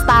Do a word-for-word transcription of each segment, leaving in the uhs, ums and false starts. สตา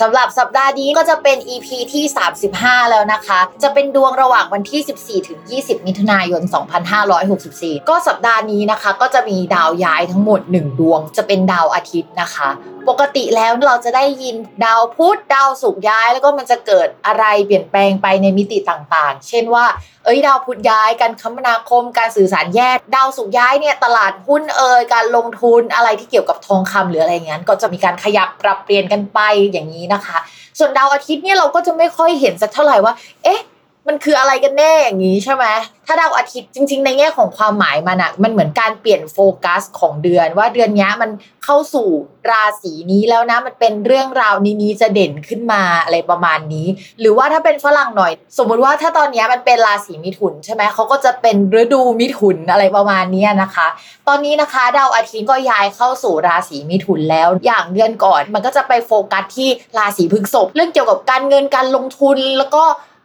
สำหรับสัปดาห์นี้ก็จะเป็น อี พี ที่สามสิบห้าแล้วนะคะจะเป็นดวงระหว่างวันที่สิบสี่ถึงยี่สิบมิถุนายนสองพันห้าร้อยหกสิบสี่ก็สัปดาห์นี้นะคะก็จะมีดาวย้ายทั้งหมดหนึ่งดวงจะเป็นดาวอาทิตย์นะคะปกติแล้วเราจะได้ยินดาวพุธดาวศุกร์ย้ายแล้วก็มันจะเกิดอะไรเปลี่ยนแปลงไปในมิติต่างๆเช่นว่าเอ้ยดาวพุธย้ายการคมนาคมการสื่อสารแย่ดาวศุกร์ย้ายเนี่ยตลาดหุ้นเอ่ยการลงทุนอะไรที่เกี่ยวกับทองคำหรืออะไรอย่างนั้นก็จะมีการขยับปรับเปลี่ยนกันไปอย่างนี้นะคะส่วนดาวอาทิตย์เนี่ยเราก็จะไม่ค่อยเห็นสักเท่าไหร่ว่าเอ๊ะมันคืออะไรกันแน่อย่างนี้ใช่ไหมถ้าดาวอาทิตย์จริงๆในแง่ของความหมายมันอะมันเหมือนการเปลี่ยนโฟกัสของเดือนว่าเดือนนี้มันเข้าสู่ราศีนี้แล้วนะมันเป็นเรื่องราวนี้ๆจะเด่นขึ้นมาอะไรประมาณนี้หรือว่าถ้าเป็นฝรั่งหน่อยสมมติว่าถ้าตอนนี้มันเป็นราศีมิถุนใช่ไหมเขาก็จะเป็นฤดูมิถุนอะไรประมาณนี้นะคะตอนนี้นะคะดาวอาทิตย์ก็ย้ายเข้าสู่ราศีมิถุนแล้วอย่างเดือนก่อนมันก็จะไปโฟกัสที่ราศีพฤษภเรื่องเกี่ยวกับการเงินการลงทุนแล้วก็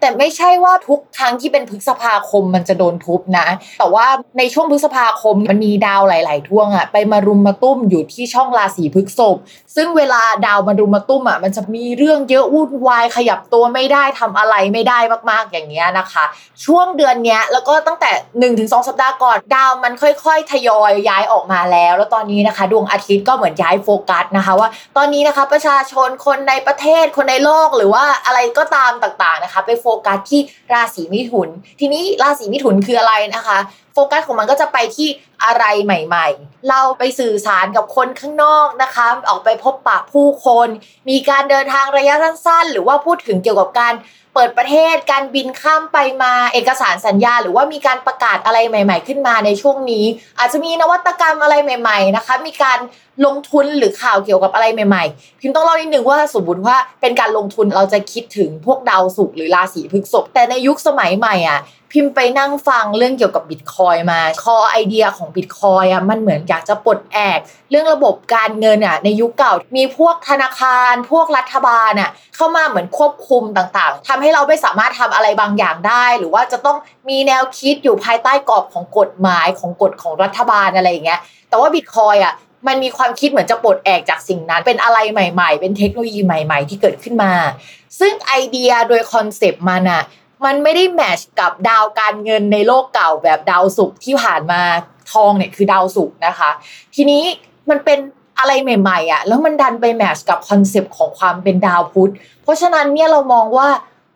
แต่ไม่ใช่ว่าทุกครั้งที่เป็นพฤษภาคมมันจะโดนทุบนะแต่ว่าในช่วงพฤษภาคมมันมีดาวหลายๆดวงอ่ะไปมารุมมาตุ้มอยู่ที่ช่องราศีพฤษภซึ่งเวลาดาวมารุมมาตุ้มอ่ะมันจะมีเรื่องเยอะวุ่นวายขยับตัวไม่ได้ทำอะไรไม่ได้มากๆอย่างเงี้ยนะคะช่วงเดือนเนี้ยแล้วก็ตั้งแต่ หนึ่งถึงสอง สัปดาห์ก่อนดาวมันค่อยๆทยอยย้ายออกมาแล้วแล้วตอนนี้นะคะดวงอาทิตย์ก็เหมือนย้ายโฟกัสนะคะว่าตอนนี้นะคะประชาชนคนในประเทศคนในโลกหรือว่าอะไรก็ตามต่างๆนะคะไปโฟกัสที่ราศีมิถุนทีนี้ราศีมิถุนคืออะไรนะคะโฟกัสของมันก็จะไปที่อะไรใหม่ๆเราไปสื่อสารกับคนข้างนอกนะคะออกไปพบปะผู้คนมีการเดินทางระยะสั้นๆหรือว่าพูดถึงเกี่ยวกับการเปิดประเทศการบินข้ามไปมาเอกสารสัญญาหรือว่ามีการประกาศอะไรใหม่ๆขึ้นมาในช่วงนี้อาจจะมีนวัตกรรมอะไรใหม่ๆนะคะมีการลงทุนหรือข่าวเกี่ยวกับอะไรใหม่ๆพิมพ์ต้องเล่านิดนึงว่าสมมติว่าเป็นการลงทุนเราจะคิดถึงพวกดาวศุกร์หรือราศีพฤษภแต่ในยุคสมัยใหม่อ่ะพิมพ์ไปนั่งฟังเรื่องเกี่ยวกับบิตคอยมาคอไอเดียของบิตคอยอ่ะมันเหมือนอยากจะปลดแอกเรื่องระบบการเงินอ่ะในยุคเก่ามีพวกธนาคารพวกรัฐบาลอ่ะเข้ามาเหมือนควบคุมต่างๆทำให้เราไม่สามารถทำอะไรบางอย่างได้หรือว่าจะต้องมีแนวคิดอยู่ภายใต้กรอบของกฎหมายของกฎของรัฐบาลอะไรอย่างเงี้ยแต่ว่าบิตคอยอ่ะมันมีความคิดเหมือนจะปลดแอกจากสิ่งนั้นเป็นอะไรใหม่ๆเป็นเทคโนโลยีใหม่ๆที่เกิดขึ้นมาซึ่งไอเดียโดยคอนเซปต์มันอ่ะมันไม่ได้แมทช์กับดาวการเงินในโลกเก่าแบบดาวศุกร์ที่ผ่านมาทองเนี่ยคือดาวศุกร์นะคะทีนี้มันเป็นอะไรใหม่ๆอ่ะแล้วมันดันไปแมทช์กับคอนเซปต์ของความเป็นดาวพุธเพราะฉะนั้นเนี่ยเรามองว่า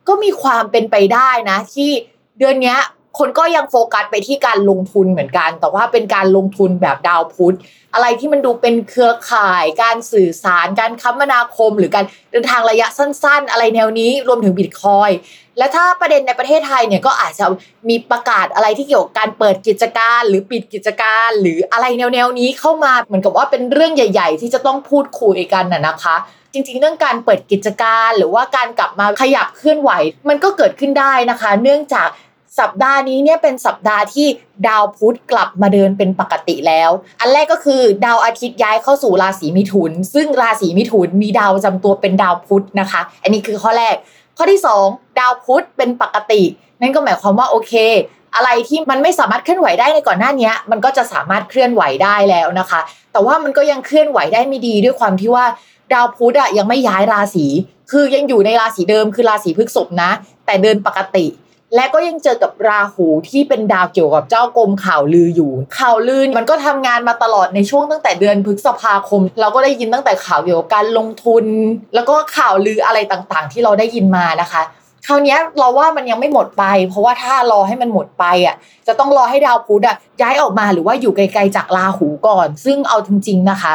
ก็มีความเป็นไปได้นะที่เดือนนี้คนก็ยังโฟกัสไปที่การลงทุนเหมือนกันแต่ว่าเป็นการลงทุนแบบดาวพุธอะไรที่มันดูเป็นเครือข่ายการสื่อสารการคมนาคมหรือการเดินทางระยะสั้นๆอะไรแนวนี้รวมถึงบิตคอยและถ้าประเด็นในประเทศไทยเนี่ยก็อาจจะมีประกาศอะไรที่เกี่ยวกับการเปิดกิจการหรือปิดกิจการหรืออะไรแนวๆนี้เข้ามาเหมือนกับว่าเป็นเรื่องใหญ่ๆที่จะต้องพูดคุยกันน่ะนะคะจริงๆเรื่องการเปิดกิจการหรือว่าการกลับมาขยับเคลื่อนไหวมันก็เกิดขึ้นได้นะคะเนื่องจากสัปดาห์นี้เนี่ยเป็นสัปดาห์ที่ดาวพุธกลับมาเดินเป็นปกติแล้วอันแรกก็คือดาวอาทิตย์ย้ายเข้าสู่ราศีมิถุนซึ่งราศีมิถุนมีดาวประจำตัวเป็นดาวพุธนะคะอันนี้คือข้อแรกข้อที่สองดาวพุธเป็นปกติ นั่นก็หมายความว่าโอเคอะไรที่มันไม่สามารถเคลื่อนไหวได้ในก่อนหน้านี้มันก็จะสามารถเคลื่อนไหวได้แล้วนะคะแต่ว่ามันก็ยังเคลื่อนไหวได้ไม่ดีด้วยความที่ว่าดาวพุธอ่ะยังไม่ย้ายราศีคือยังอยู่ในราศีเดิมคือราศีพฤษภนะแต่เดินปกติและก็ยังเจอกับราหูที่เป็นดาวเกี่ยวกับเจ้ากรมข่าวลืออยู่ข่าวลือมันก็ทำงานมาตลอดในช่วงตั้งแต่เดือนพฤษภาคมเราก็ได้ยินตั้งแต่ข่าวเกี่ยวกับการลงทุนแล้วก็ข่าวลืออะไรต่างๆที่เราได้ยินมานะคะคราวนี้เราว่ามันยังไม่หมดไปเพราะว่าถ้ารอให้มันหมดไปอ่ะจะต้องรอให้ดาวพุธอ่ะย้ายออกมาหรือว่าอยู่ไกลๆจากราหูก่อนซึ่งเอาจริงๆนะคะ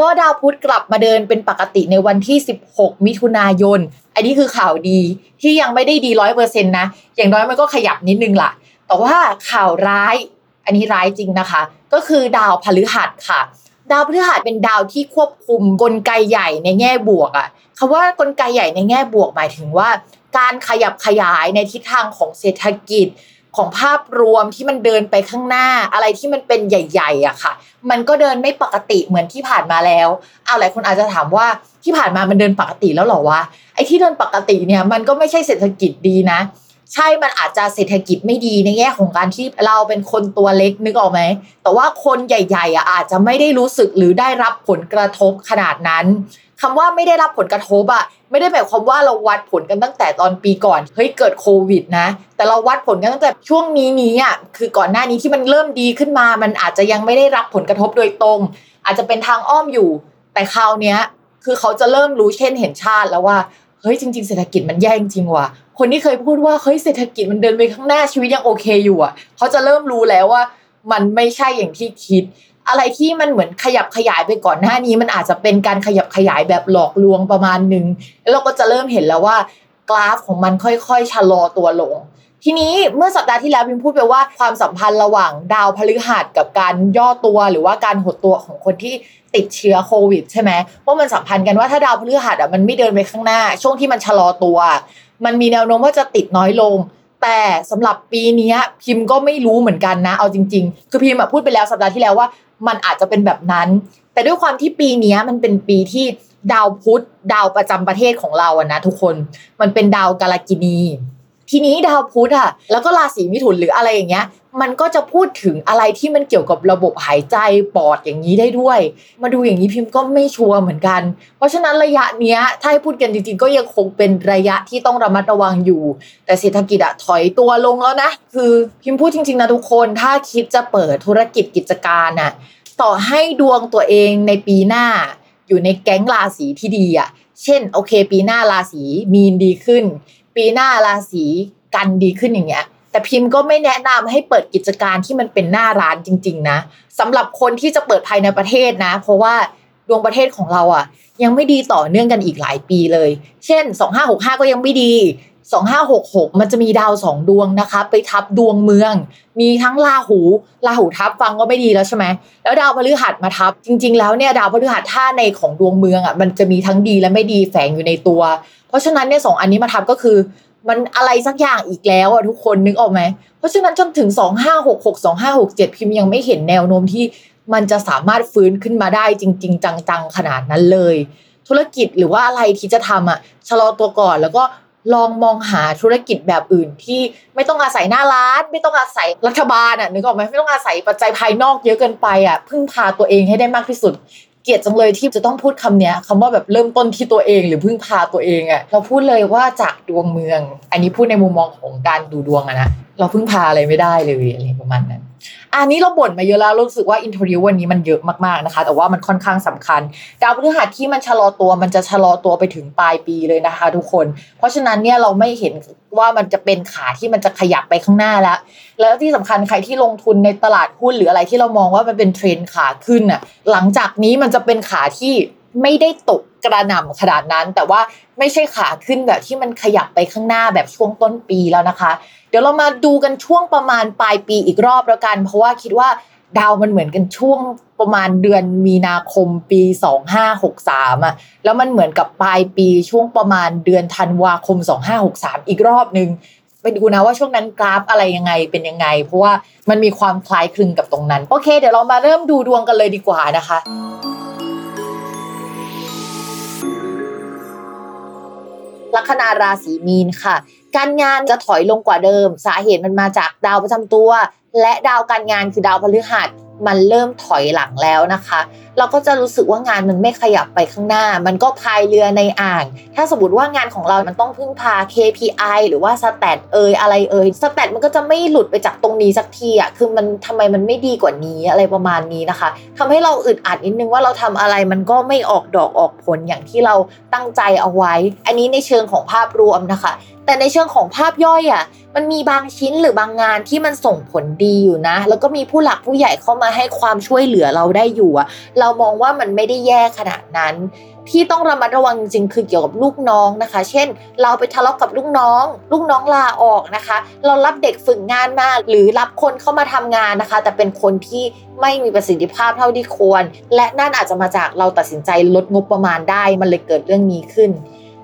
ก็ดาวพุธกลับมาเดินเป็นปกติในวันที่สิบหกมิถุนายนอันนี้คือข่าวดีที่ยังไม่ได้ดี ร้อยเปอร์เซ็นต์ นะอย่างน้อยมันก็ขยับนิดนึงล่ะแต่ว่าข่าวร้ายอันนี้ร้ายจริงนะคะก็คือดาวพฤหัสค่ะดาวพฤหัสเป็นดาวที่ควบคุมกลไกใหญ่ในแง่บวกอ่ะคำว่ากลไกใหญ่ในแง่บวกหมายถึงว่าการขยับขยายในทิศทางของเศรษฐกิจของภาพรวมที่มันเดินไปข้างหน้าอะไรที่มันเป็นใหญ่ๆอะค่ะมันก็เดินไม่ปกติเหมือนที่ผ่านมาแล้วเอาหลายคนอาจจะถามว่าที่ผ่านมามันเดินปกติแล้วเหรอวะไอ้ที่เดินปกติเนี่ยมันก็ไม่ใช่เศรษฐกิจดีนะใช่มันอาจจะเศรษฐกิจไม่ดีในแง่ของการที่เราเป็นคนตัวเล็กนึกออกไหมแต่ว่าคนใหญ่ๆอะอาจจะไม่ได้รู้สึกหรือได้รับผลกระทบขนาดนั้นคำว่าไม่ได้รับผลกระทบอะไม่ได้หมายความว่าเราวัดผลกันตั้งแต่ตอนปีก่อนเฮ้ยเกิดโควิดนะแต่เราวัดผลกันตั้งแต่ช่วงนี้นี้อ่ะคือก่อนหน้านี้ที่มันเริ่มดีขึ้นมามันอาจจะยังไม่ได้รับผลกระทบโดยตรงอาจจะเป็นทางอ้อมอยู่แต่คราวเนี้ยคือเขาจะเริ่มรู้เช่นเห็นชาติแล้วว่าเฮ้ยจริงๆเศรษฐกิจมันแย่จริงๆว่ะคนที่เคยพูดว่าเฮ้ยเศรษฐกิจมันเดินไปข้างหน้าชีวิตยังโอเคอยู่อ่ะเขาจะเริ่มรู้แล้วว่ามันไม่ใช่อย่างที่คิดอะไรที่มันเหมือนขยับขยายไปก่อนหน้านี้มันอาจจะเป็นการขยับขยายแบบหลอกลวงประมาณนึงแล้วเราก็จะเริ่มเห็นแล้วว่ากราฟของมันค่อยๆชะลอตัวลงทีนี้เมื่อสัปดาห์ที่แล้วพิมพูดไปว่าความสัมพันธ์ระหว่างดาวพฤหัสกับการย่อตัวหรือว่าการหดตัวของคนที่ติดเชื้อโควิดใช่ไหมว่ามันสัมพันธ์กันว่าถ้าดาวพฤหัสอ่ะมันไม่เดินไปข้างหน้าช่วงที่มันชะลอตัวมันมีแนวโน้มว่าจะติดน้อยลงแต่สำหรับปีนี้พิมก็ไม่รู้เหมือนกันนะเอาจริงๆคือพิมพูดไปแล้วสัปดาห์ที่แล้วว่ามันอาจจะเป็นแบบนั้นแต่ด้วยความที่ปีนี้มันเป็นปีที่ดาวพุธดาวประจำประเทศของเราอะนะทุกคนมันเป็นดาวกาลกิณีทีนี้ดาวพุธอะแล้วก็ราศีมิถุนหรืออะไรอย่างเงี้ยมันก็จะพูดถึงอะไรที่มันเกี่ยวกับระบบหายใจปอดอย่างนี้ได้ด้วยมาดูอย่างนี้พิมพ์ก็ไม่ชัวร์เหมือนกันเพราะฉะนั้นระยะเนี้ยถ้าให้พูดกันจริงๆก็ยังคงเป็นระยะที่ต้องระมัดระวังอยู่แต่เศรษฐกิจอะถอยตัวลงแล้วนะคือพิมพ์พูดจริงๆนะทุกคนถ้าคิดจะเปิดธุรกิจกิจการอะต่อให้ดวงตัวเองในปีหน้าอยู่ในแก๊งราศีที่ดีอะเช่นโอเคปีหน้าราศีมีนดีขึ้นปีหน้าราศีกันดีขึ้นอย่างเงี้ยแต่พิมพ์ก็ไม่แนะนำให้เปิดกิจการที่มันเป็นหน้าร้านจริงๆนะสำหรับคนที่จะเปิดภายในประเทศนะเพราะว่าดวงประเทศของเราอ่ะยังไม่ดีต่อเนื่องกันอีกหลายปีเลยเช่นสองห้าหกห้าก็ยังไม่ดีสองห้าหกหกมันจะมีดาวสองดวงนะคะไปทับดวงเมืองมีทั้งราหูราหูทับฟังก็ไม่ดีแล้วใช่ไหมแล้วดาวพฤหัสมาทับจริงๆแล้วเนี่ยดาวพฤหัสท่าในของดวงเมืองอ่ะมันจะมีทั้งดีและไม่ดีแฝงอยู่ในตัวเพราะฉะนั้นเนี่ยสองอันนี้มาทับก็คือมันอะไรสักอย่างอีกแล้วอ่ะทุกคนนึกออกไหมเพราะฉะนั้นจนถึงสองห้าหกหก สองห้าหกเจ็ดพิมพ์ยังไม่เห็นแนวโน้มที่มันจะสามารถฟื้นขึ้นมาได้จริงๆจังๆขนาดนั้นเลยธุรกิจหรือว่าอะไรที่จะทำอ่ะชะลอตัวก่อนแล้วก็ลองมองหาธุรกิจแบบอื่นที่ไม่ต้องอาศัยหน้าร้านไม่ต้องอาศัยรัฐบาลอ่ะนึกออกไหมไม่ต้องอาศัยปัจจัยภายนอกเยอะเกินไปอ่ะพึ่งพาตัวเองให้ได้มากที่สุดเกลียดจังเลยที่จะต้องพูดคำเนี้ยคำว่าแบบเริ่มต้นที่ตัวเองหรือพึ่งพาตัวเองอ่ะเราพูดเลยว่าจากดวงเมืองอันนี้พูดในมุมมองของการดูดวงอะนะเราพึ่งพาอะไรไม่ได้เลยอะไรประมาณนั้นอันนี้เราบ่นมาเยอะแล้วรู้สึกว่าอินโทรดิววันนี้มันเยอะมากๆนะคะแต่ว่ามันค่อนข้างสำคัญดาวพฤหัสที่มันชะลอตัวมันจะชะลอตัวไปถึงปลายปีเลยนะคะทุกคนเพราะฉะนั้นเนี่ยเราไม่เห็นว่ามันจะเป็นขาที่มันจะขยับไปข้างหน้าแล้วแล้วที่สำคัญใครที่ลงทุนในตลาดหุ้นหรืออะไรที่เรามองว่ามันเป็นเทรนด์ขาขึ้นน่ะหลังจากนี้มันจะเป็นขาที่ไม่ได้ตกกระหน่ำขนาดนั้นแต่ว่าไม่ใช่ขาขึ้นแบบที่มันขยับไปข้างหน้าแบบช่วงต้นปีแล้วนะคะ ดี๋ยวเรามาดูกันช่วงประมาณปลายปีอีกรอบแล้วกันเพราะว่าคิดว่าดาวมันเหมือนกันช่วงประมาณเดือนมีนาคมปีสองห้าหกสามอ่ะแล้วมันเหมือนกับปลายปีช่วงประมาณเดือนธันวาคมสองห้าหกสามอีกรอบนึงไปดูนะว่าช่วงนั้นกราฟอะไรยังไงเป็นยังไงเพราะว่ามันมีความคล้ายคลึงกับตรงนั้นโอเคเดี๋ยวเรามาเริ่มดูดวงกันเลยดีกว่านะคะลัคนาราศีมีนค่ะการงานจะถอยลงกว่าเดิมสาเหตุมันมาจากดาวประจำตัวและดาวการงานคือดาวพฤหัสมันเริ่มถอยหลังแล้วนะคะเราก็จะรู้สึกว่างานมันไม่ขยับไปข้างหน้ามันก็พายเรือในอ่างถ้าสมมติว่างานของเรามันต้องพึ่งพา เค พี ไอ หรือว่าสแตทเอยอะไรเอยสแตทมันก็จะไม่หลุดไปจากตรงนี้สักทีอ่ะคือมันทำไมมันไม่ดีกว่านี้อะไรประมาณนี้นะคะทำให้เราอึดอัดนิดนึงว่าเราทำอะไรมันก็ไม่ออกดอกออกผลอย่างที่เราตั้งใจเอาไว้อันนี้ในเชิงของภาพรวมนะคะแต่ในเชิงของภาพย่อยอ่ะมันมีบางชิ้นหรือบางงานที่มันส่งผลดีอยู่นะแล้วก็มีผู้หลักผู้ใหญ่เข้ามาให้ความช่วยเหลือเราได้อยู่อ่ะเรามองว่ามันไม่ได้แย่ขนาดนั้นที่ต้องระมัดระวังจริงคือเกี่ยวกับลูกน้องนะคะเช่นเราไปทะเลาะกับลูกน้องลูกน้องลาออกนะคะเรารับเด็กฝึกงานมาหรือรับคนเข้ามาทำงานนะคะแต่เป็นคนที่ไม่มีประสิทธิภาพเท่าที่ควรและนั่นอาจจะมาจากเราตัดสินใจลดงบประมาณได้มันเลยเกิดเรื่องนี้ขึ้น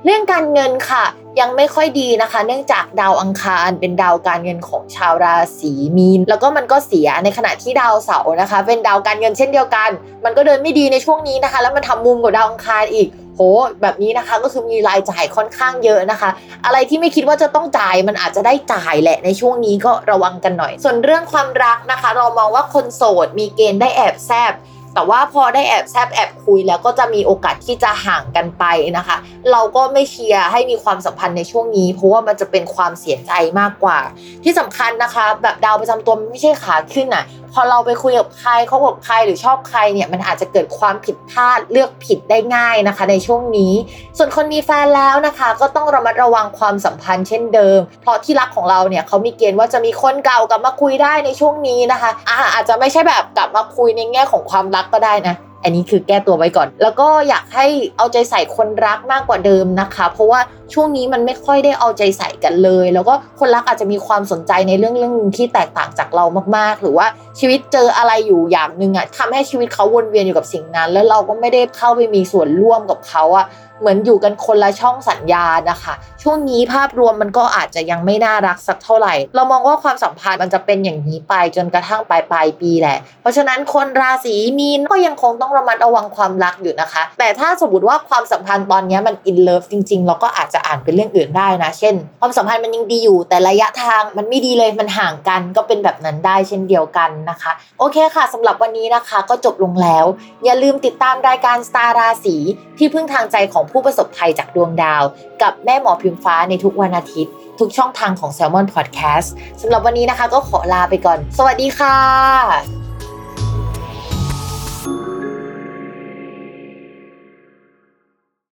เรื่องการเงินค่ะยังไม่ค่อยดีนะคะเนื่องจากดาวอังคารเป็นดาวการเงินของชาวราศีมีนแล้วก็มันก็เสียในขณะที่ดาวเสาร์นะคะเป็นดาวการเงินเช่นเดียวกันมันก็เดินไม่ดีในช่วงนี้นะคะแล้วมันทำมุมกับดาวอังคารอีกโหแบบนี้นะคะก็คือมีรายจ่ายค่อนข้างเยอะนะคะอะไรที่ไม่คิดว่าจะต้องจ่ายมันอาจจะได้จ่ายแหละในช่วงนี้ก็ระวังกันหน่อยส่วนเรื่องความรักนะคะเรามองว่าคนโสดมีเกณฑ์ได้แอบแซบแต่ว่าพอได้แอบแซบแอบคุยแล้วก็จะมีโอกาสที่จะห่างกันไปนะคะเราก็ไม่เชียร์ให้มีความสัมพันธ์ในช่วงนี้เพราะว่ามันจะเป็นความเสียใจมากกว่าที่สำคัญนะคะแบบดาวประจำตัวมันไม่ใช่ขาขึ้นอ่ะพอเราไปคุยกับใครคบกับใครหรือชอบใครเนี่ยมันอาจจะเกิดความผิดพลาดเลือกผิดได้ง่ายนะคะในช่วงนี้ส่วนคนมีแฟนแล้วนะคะก็ต้องระมัดระวังความสัมพันธ์เช่นเดิมเพราะที่รักของเราเนี่ยเขามีเกณฑ์ว่าจะมีคนเก่ากลับมาคุยได้ในช่วงนี้นะคะอ่าอาจจะไม่ใช่แบบกลับมาคุยในแง่ของความรักก็ได้นะอันนี้คือแก้ตัวไว้ก่อนแล้วก็อยากให้เอาใจใส่คนรักมากกว่าเดิมนะคะเพราะว่าช่วงนี้มันไม่ค่อยได้เอาใจใส่กันเลยแล้วก็คนรักอาจจะมีความสนใจในเรื่องเรื่องที่แตกต่างจากเรามากๆหรือว่าชีวิตเจออะไรอยู่อย่างนึงอ่ะทำให้ชีวิตเขาวนเวียนอยู่กับสิ่งนั้นแล้วเราก็ไม่ได้เข้าไปมีส่วนร่วมกับเขาอ่ะเหมือนอยู่กันคนละช่องสัญญานะคะช่วงนี้ภาพรวมมันก็อาจจะยังไม่น่ารักสักเท่าไหร่เรามองว่าความสัมพันธ์มันจะเป็นอย่างนี้ไปจนกระทั่งปลายปลายปีแหละเพราะฉะนั้นคนราศีมีนก็ยังคงต้องระมัดระวังความรักอยู่นะคะแต่ถ้าสมมติว่าความสัมพันธ์ตอนนี้มันอินเลิฟจริงๆเราก็อาจจะอ่านเป็นเรื่องอื่นได้นะเช่นความสัมพันธ์มันยังดีอยู่แต่ระยะทางมันไม่ดีเลยมันห่างกันก็เป็นแบบนั้นได้เช่นเดียวกันนะคะโอเคค่ะสำหรับวันนี้นะคะก็จบลงแล้วอย่าลืมติดตามรายการสตาร์ราศีที่พึ่งทางใจของผู้ประสบภัยจากดวงดาวกับแม่หมอพิมฟ้าในทุกวันอาทิตย์ทุกช่องทางของ Salmon podcast สำหรับวันนี้นะคะก็ขอลาไปก่อนสวัสดีค่ะ